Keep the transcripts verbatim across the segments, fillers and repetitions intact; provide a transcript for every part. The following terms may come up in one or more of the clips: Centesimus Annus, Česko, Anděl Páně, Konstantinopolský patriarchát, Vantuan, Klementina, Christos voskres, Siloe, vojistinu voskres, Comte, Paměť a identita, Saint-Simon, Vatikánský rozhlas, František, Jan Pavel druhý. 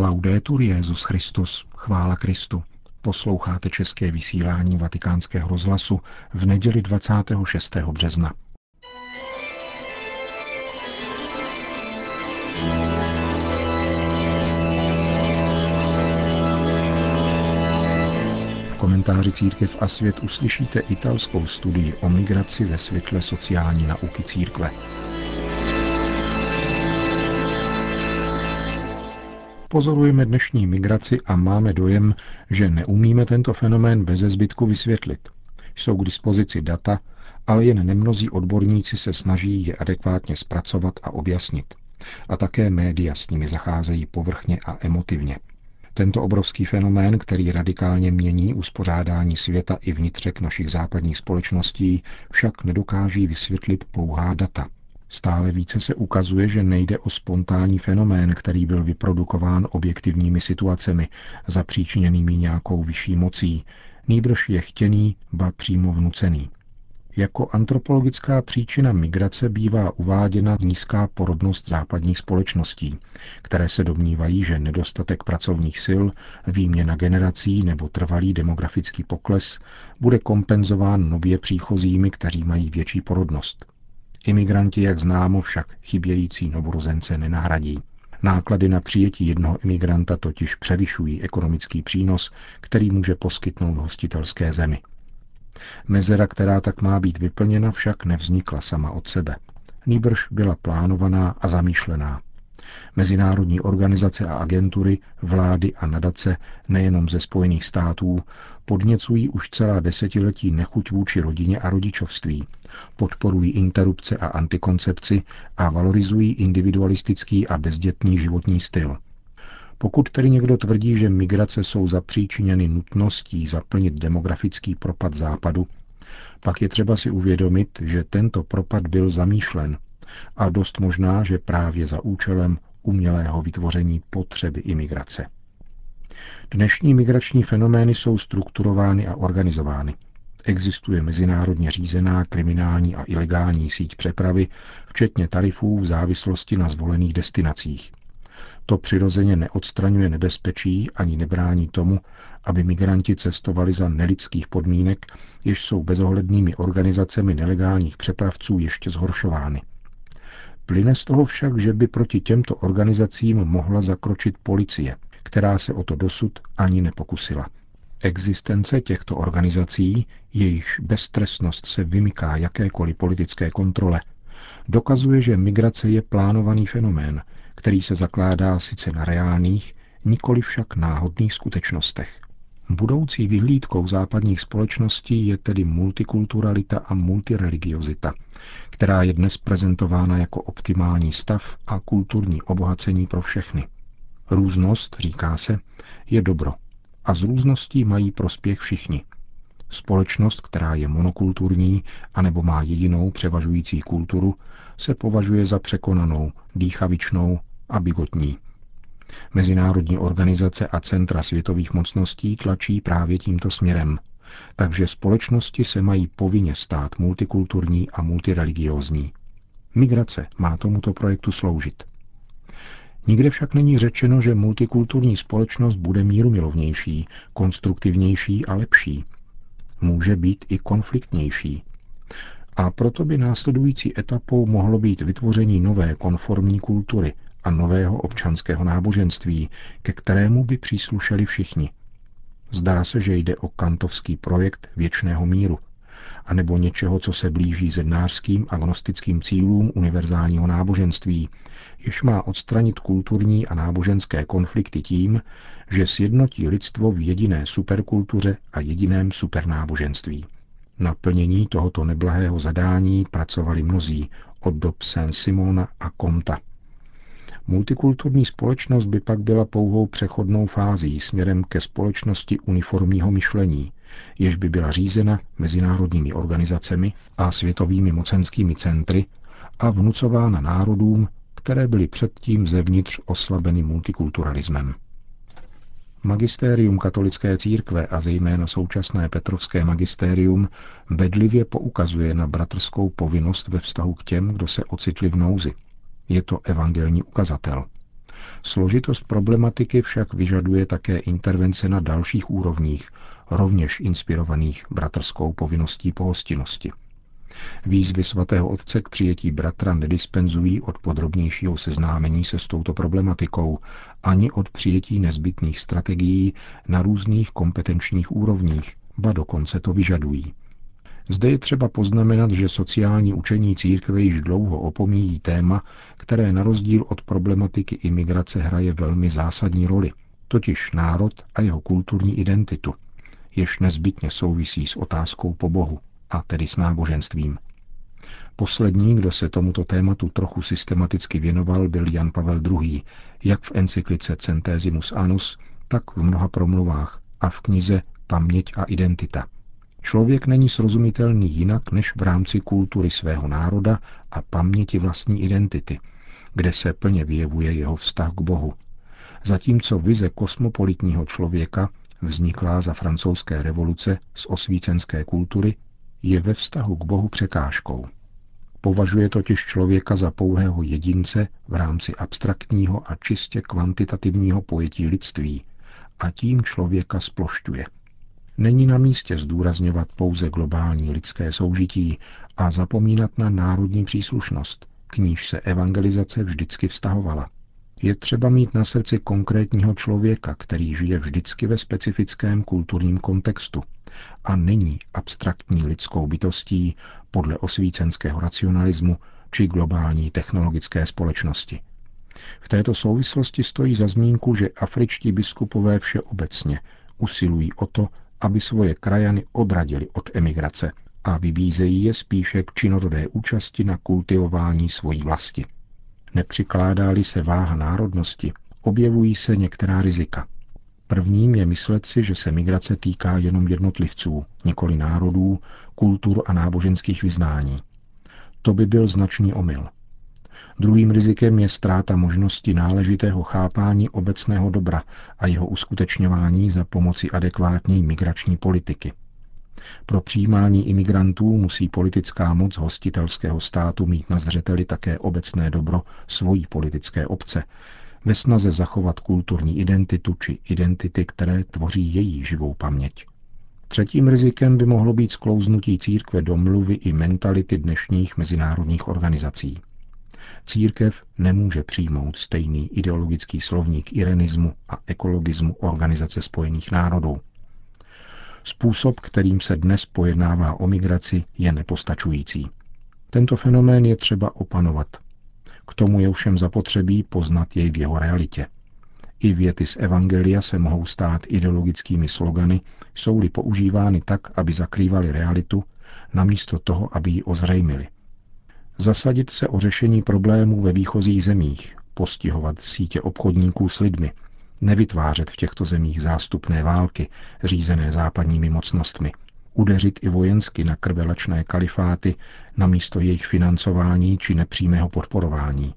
Laudetur Jesus Christus, chvála Kristu. Posloucháte české vysílání Vatikánského rozhlasu v neděli dvacátého šestého března. V komentáři Církev a svět uslyšíte italskou studii o migraci ve světle sociální nauky církve. Pozorujeme dnešní migraci a máme dojem, že neumíme tento fenomén beze zbytku vysvětlit. Jsou k dispozici data, ale jen nemnozí odborníci se snaží je adekvátně zpracovat a objasnit. A také média s nimi zacházejí povrchně a emotivně. Tento obrovský fenomén, který radikálně mění uspořádání světa i vnitřek našich západních společností, však nedokáží vysvětlit pouhá data. Stále více se ukazuje, že nejde o spontánní fenomén, který byl vyprodukován objektivními situacemi, zapříčiněnými nějakou vyšší mocí, nýbrž je chtěný, ba přímo vnucený. Jako antropologická příčina migrace bývá uváděna nízká porodnost západních společností, které se domnívají, že nedostatek pracovních sil, výměna generací nebo trvalý demografický pokles bude kompenzován nově příchozími, kteří mají větší porodnost. Imigranti, jak známo, však chybějící novorozence nenahradí. Náklady na přijetí jednoho imigranta totiž převyšují ekonomický přínos, který může poskytnout hostitelské zemi. Mezera, která tak má být vyplněna, však nevznikla sama od sebe. Nýbrž byla plánovaná a zamýšlená. Mezinárodní organizace a agentury, vlády a nadace, nejenom ze Spojených států, podněcují už celá desetiletí nechuť vůči rodině a rodičovství, podporují interrupce a antikoncepci a valorizují individualistický a bezdětný životní styl. Pokud tedy někdo tvrdí, že migrace jsou zapříčiněny nutností zaplnit demografický propad západu, pak je třeba si uvědomit, že tento propad byl zamýšlen, a dost možná, že právě za účelem umělého vytvoření potřeby imigrace. Dnešní migrační fenomény jsou strukturovány a organizovány. Existuje mezinárodně řízená kriminální a ilegální síť přepravy, včetně tarifů v závislosti na zvolených destinacích. To přirozeně neodstraňuje nebezpečí ani nebrání tomu, aby migranti cestovali za nelidských podmínek, jež jsou bezohlednými organizacemi nelegálních přepravců ještě zhoršovány. Plyne z toho však, že by proti těmto organizacím mohla zakročit policie, která se o to dosud ani nepokusila. Existence těchto organizací, jejichž beztrestnost se vymyká jakékoliv politické kontrole, dokazuje, že migrace je plánovaný fenomén, který se zakládá sice na reálných, nikoli však náhodných skutečnostech. Budoucí vyhlídkou západních společností je tedy multikulturalita a multireligiozita, která je dnes prezentována jako optimální stav a kulturní obohacení pro všechny. Různost, říká se, je dobro a z růzností mají prospěch všichni. Společnost, která je monokulturní anebo má jedinou převažující kulturu, se považuje za překonanou, dýchavičnou a bigotní. Mezinárodní organizace a centra světových mocností tlačí právě tímto směrem, takže společnosti se mají povinně stát multikulturní a multireligiózní. Migrace má tomuto projektu sloužit. Nikde však není řečeno, že multikulturní společnost bude mírumilovnější, konstruktivnější a lepší. Může být i konfliktnější. A proto by následující etapou mohlo být vytvoření nové konformní kultury a nového občanského náboženství, ke kterému by příslušeli všichni. Zdá se, že jde o kantovský projekt věčného míru, anebo něčeho, co se blíží zednářským agnostickým cílům univerzálního náboženství, jež má odstranit kulturní a náboženské konflikty tím, že sjednotí lidstvo v jediné superkultuře a jediném supernáboženství. Na plnění tohoto neblahého zadání pracovali mnozí od dob Saint-Simona a Comta. Multikulturní společnost by pak byla pouhou přechodnou fází směrem ke společnosti uniformního myšlení, jež by byla řízena mezinárodními organizacemi a světovými mocenskými centry a vnucována národům, které byly předtím zevnitř oslabeny multikulturalismem. Magistérium katolické církve a zejména současné petrovské magistérium bedlivě poukazuje na bratrskou povinnost ve vztahu k těm, kdo se ocitli v nouzi. Je to evangelní ukazatel. Složitost problematiky však vyžaduje také intervence na dalších úrovních, rovněž inspirovaných bratrskou povinností pohostinnosti. Výzvy svatého otce k přijetí bratra nedispenzují od podrobnějšího seznámení se s touto problematikou ani od přijetí nezbytných strategií na různých kompetenčních úrovních, ba dokonce to vyžadují. Zde je třeba poznamenat, že sociální učení církve již dlouho opomíjí téma, které na rozdíl od problematiky imigrace hraje velmi zásadní roli, totiž národ a jeho kulturní identitu, jež nezbytně souvisí s otázkou po Bohu, a tedy s náboženstvím. Poslední, kdo se tomuto tématu trochu systematicky věnoval, byl Jan Pavel druhý, jak v encyklice Centesimus Annus, tak v mnoha promluvách a v knize Paměť a identita. Člověk není srozumitelný jinak než v rámci kultury svého národa a paměti vlastní identity, kde se plně vyjevuje jeho vztah k Bohu. Zatímco vize kosmopolitního člověka, vzniklá za francouzské revoluce z osvícenské kultury, je ve vztahu k Bohu překážkou. Považuje totiž člověka za pouhého jedince v rámci abstraktního a čistě kvantitativního pojetí lidství a tím člověka splošťuje. Není na místě zdůrazňovat pouze globální lidské soužití a zapomínat na národní příslušnost, k níž se evangelizace vždycky vztahovala. Je třeba mít na srdci konkrétního člověka, který žije vždycky ve specifickém kulturním kontextu a není abstraktní lidskou bytostí podle osvícenského racionalismu či globální technologické společnosti. V této souvislosti stojí za zmínku, že afričtí biskupové všeobecně usilují o to, aby svoje krajany odradili od emigrace a vybízejí je spíše k činorodé účasti na kultivování svojí vlasti. Nepřikládá-li se váha národnosti, objevují se některá rizika. Prvním je myslet si, že se migrace týká jenom jednotlivců, nikoli národů, kultur a náboženských vyznání. To by byl značný omyl. Druhým rizikem je ztráta možnosti náležitého chápání obecného dobra a jeho uskutečňování za pomoci adekvátní migrační politiky. Pro přijímání imigrantů musí politická moc hostitelského státu mít na zřeteli také obecné dobro svojí politické obce, ve snaze zachovat kulturní identitu či identity, které tvoří její živou paměť. Třetím rizikem by mohlo být sklouznutí církve do mluvy i mentality dnešních mezinárodních organizací. Církev nemůže přijmout stejný ideologický slovník irenismu a ekologismu Organizace spojených národů. Způsob, kterým se dnes pojednává o migraci, je nepostačující. Tento fenomén je třeba opanovat. K tomu je ovšem zapotřebí poznat jej v jeho realitě. I věty z Evangelia se mohou stát ideologickými slogany, jsou-li používány tak, aby zakrývaly realitu, namísto toho, aby ji ozřejmily. Zasadit se o řešení problémů ve výchozích zemích, postihovat sítě obchodníků s lidmi, nevytvářet v těchto zemích zástupné války, řízené západními mocnostmi, udeřit i vojensky na krvelečné kalifáty namísto jejich financování či nepřímého podporování,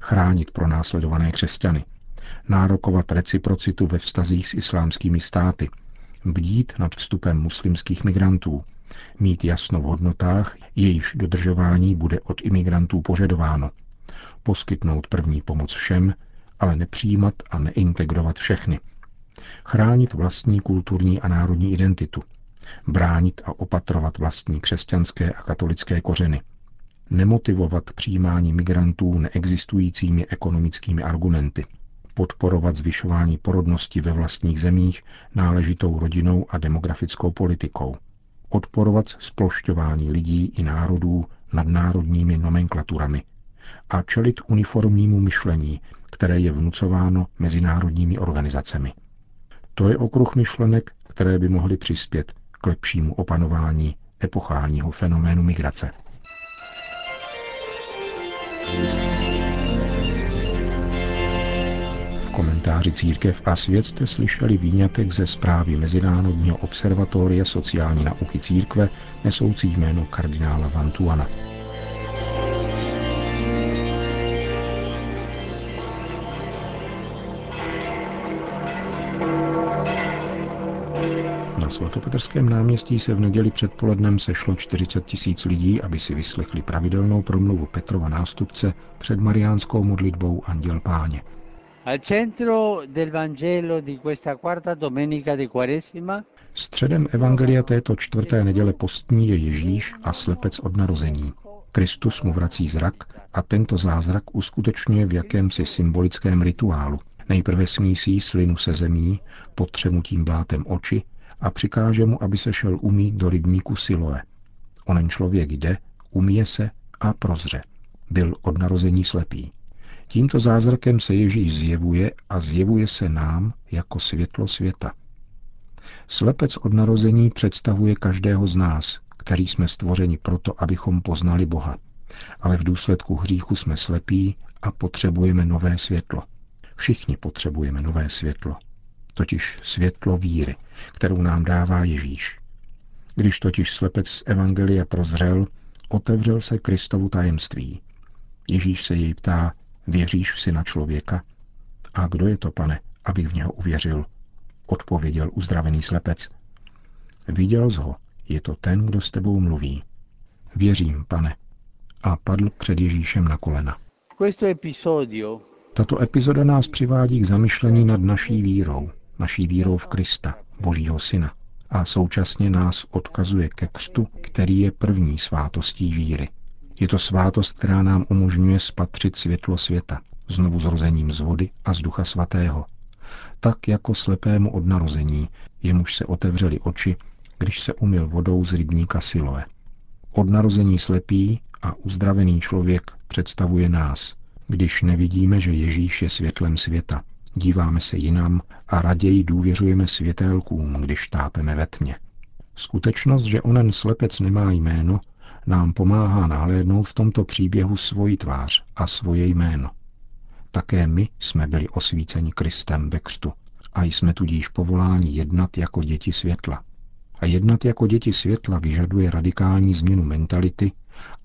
chránit pronásledované křesťany, nárokovat reciprocitu ve vztazích s islámskými státy, bdít nad vstupem muslimských migrantů, mít jasno v hodnotách, jejichž dodržování bude od imigrantů požadováno, poskytnout první pomoc všem, ale nepřijímat a neintegrovat všechny, chránit vlastní kulturní a národní identitu, bránit a opatrovat vlastní křesťanské a katolické kořeny, nemotivovat přijímání migrantů neexistujícími ekonomickými argumenty, podporovat zvyšování porodnosti ve vlastních zemích náležitou rodinnou a demografickou politikou, odporovat splošťování lidí i národů nad národními nomenklaturami a čelit uniformnímu myšlení, které je vnucováno mezinárodními organizacemi. To je okruh myšlenek, které by mohly přispět k lepšímu opanování epochálního fenoménu migrace. V komentáři Církev a svět jste slyšeli výňatek ze zprávy Mezinárodního observatoria sociální nauky církve nesoucí jméno kardinála Vantuana. Na svatopetrském náměstí se v neděli předpolednem sešlo čtyřicet tisíc lidí, aby si vyslechli pravidelnou promluvu Petrova nástupce před mariánskou modlitbou Anděl Páně. Středem evangelia této čtvrté neděle postní je Ježíš a slepec od narození. Kristus mu vrací zrak a tento zázrak uskutečňuje v jakémsi symbolickém rituálu. Nejprve smísí slinu se zemí, pod třemutím blátem oči a přikáže mu, aby se šel umýt do rybníku Siloe. Onen člověk jde, umýje se a prozře. Byl od narození slepý. Tímto zázrakem se Ježíš zjevuje a zjevuje se nám jako světlo světa. Slepec od narození představuje každého z nás, který jsme stvořeni proto, abychom poznali Boha. Ale v důsledku hříchu jsme slepí a potřebujeme nové světlo. Všichni potřebujeme nové světlo, totiž světlo víry, kterou nám dává Ježíš. Když totiž slepec z evangelia prozřel, otevřel se Kristovu tajemství. Ježíš se jej ptá: věříš v Syna člověka? A kdo je to, pane, abych v něho uvěřil? Odpověděl uzdravený slepec. Viděl jsi ho, je to ten, kdo s tebou mluví. Věřím, pane. A padl před Ježíšem na kolena. Tato epizoda nás přivádí k zamyšlení nad naší vírou, naší vírou v Krista, Božího Syna, a současně nás odkazuje ke křtu, který je první svátostí víry. Je to svátost, která nám umožňuje spatřit světlo světa, znovu zrozením z vody a z Ducha Svatého. Tak jako slepému od narození, jemuž se otevřely oči, když se umyl vodou z rybníka Siloe. Od narození slepý a uzdravený člověk představuje nás. Když nevidíme, že Ježíš je světlem světa, díváme se jinam a raději důvěřujeme světélkům, když tápeme ve tmě. Skutečnost, že onen slepec nemá jméno, nám pomáhá nahlédnout v tomto příběhu svoji tvář a svoje jméno. Také my jsme byli osvíceni Kristem ve křtu a jsme tudíž povoláni jednat jako děti světla. A jednat jako děti světla vyžaduje radikální změnu mentality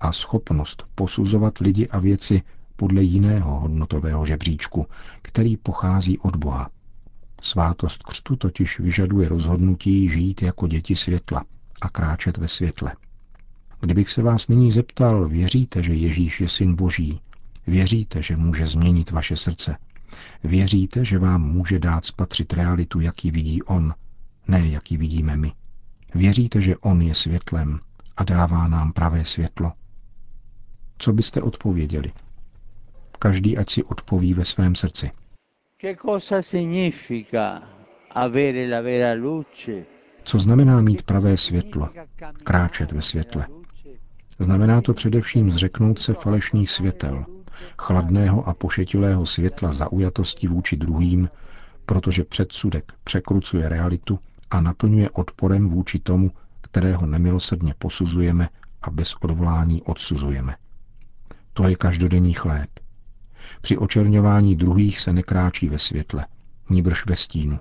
a schopnost posuzovat lidi a věci podle jiného hodnotového žebříčku, který pochází od Boha. Svátost křtu totiž vyžaduje rozhodnutí žít jako děti světla a kráčet ve světle. Kdybych se vás nyní zeptal, věříte, že Ježíš je Syn Boží? Věříte, že může změnit vaše srdce? Věříte, že vám může dát spatřit realitu, jaký vidí on, ne jaký vidíme my? Věříte, že on je světlem a dává nám pravé světlo? Co byste odpověděli? Každý ať si odpoví ve svém srdci. Co znamená mít pravé světlo? Kráčet ve světle. Znamená to především zřeknout se falešných světel, chladného a pošetilého světla zaujatosti vůči druhým, protože předsudek překrucuje realitu a naplňuje odporem vůči tomu, kterého nemilosrdně posuzujeme a bez odvolání odsuzujeme. To je každodenní chléb. Při očerňování druhých se nekráčí ve světle, níbrž ve stínu.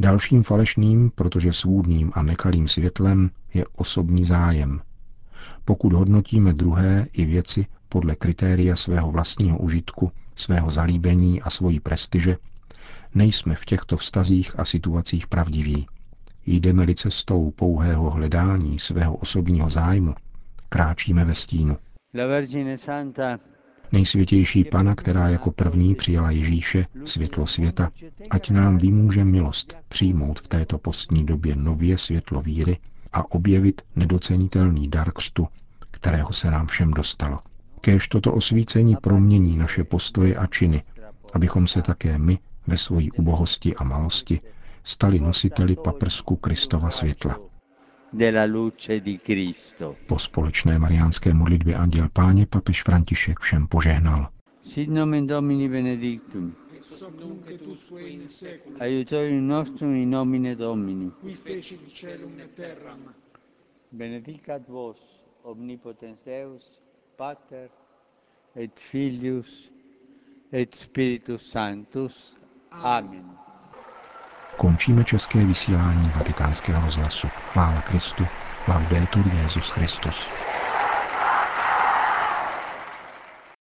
Dalším falešným, protože svůdným a nekalým světlem je osobní zájem. Pokud hodnotíme druhé i věci podle kritéria svého vlastního užitku, svého zalíbení a svojí prestiže, nejsme v těchto vztazích a situacích pravdiví. Jdeme-li cestou pouhého hledání svého osobního zájmu, kráčíme ve stínu. Nejsvětější Panna, která jako první přijala Ježíše, světlo světa, ať nám vymůže milost přijmout v této postní době nově světlo víry a objevit nedocenitelný dar křtu, kterého se nám všem dostalo. Kéž toto osvícení promění naše postoje a činy, abychom se také my ve svojí ubohosti a malosti stali nositeli paprsku Kristova světla. Po společné mariánské modlitbě Anděl Páně papež František všem požehnal. Sit nomen Domini benedictum. Aiutorium nostrum in nomine Domini. Qui fecit caelum et terram. Benedicat vos omnipotens Deus, Pater et Filius et Spiritus Sanctus. Amen. Končíme české vysílání Vatikánského rozhlasu. Chvála Kristu, laudetur Jesus Christus.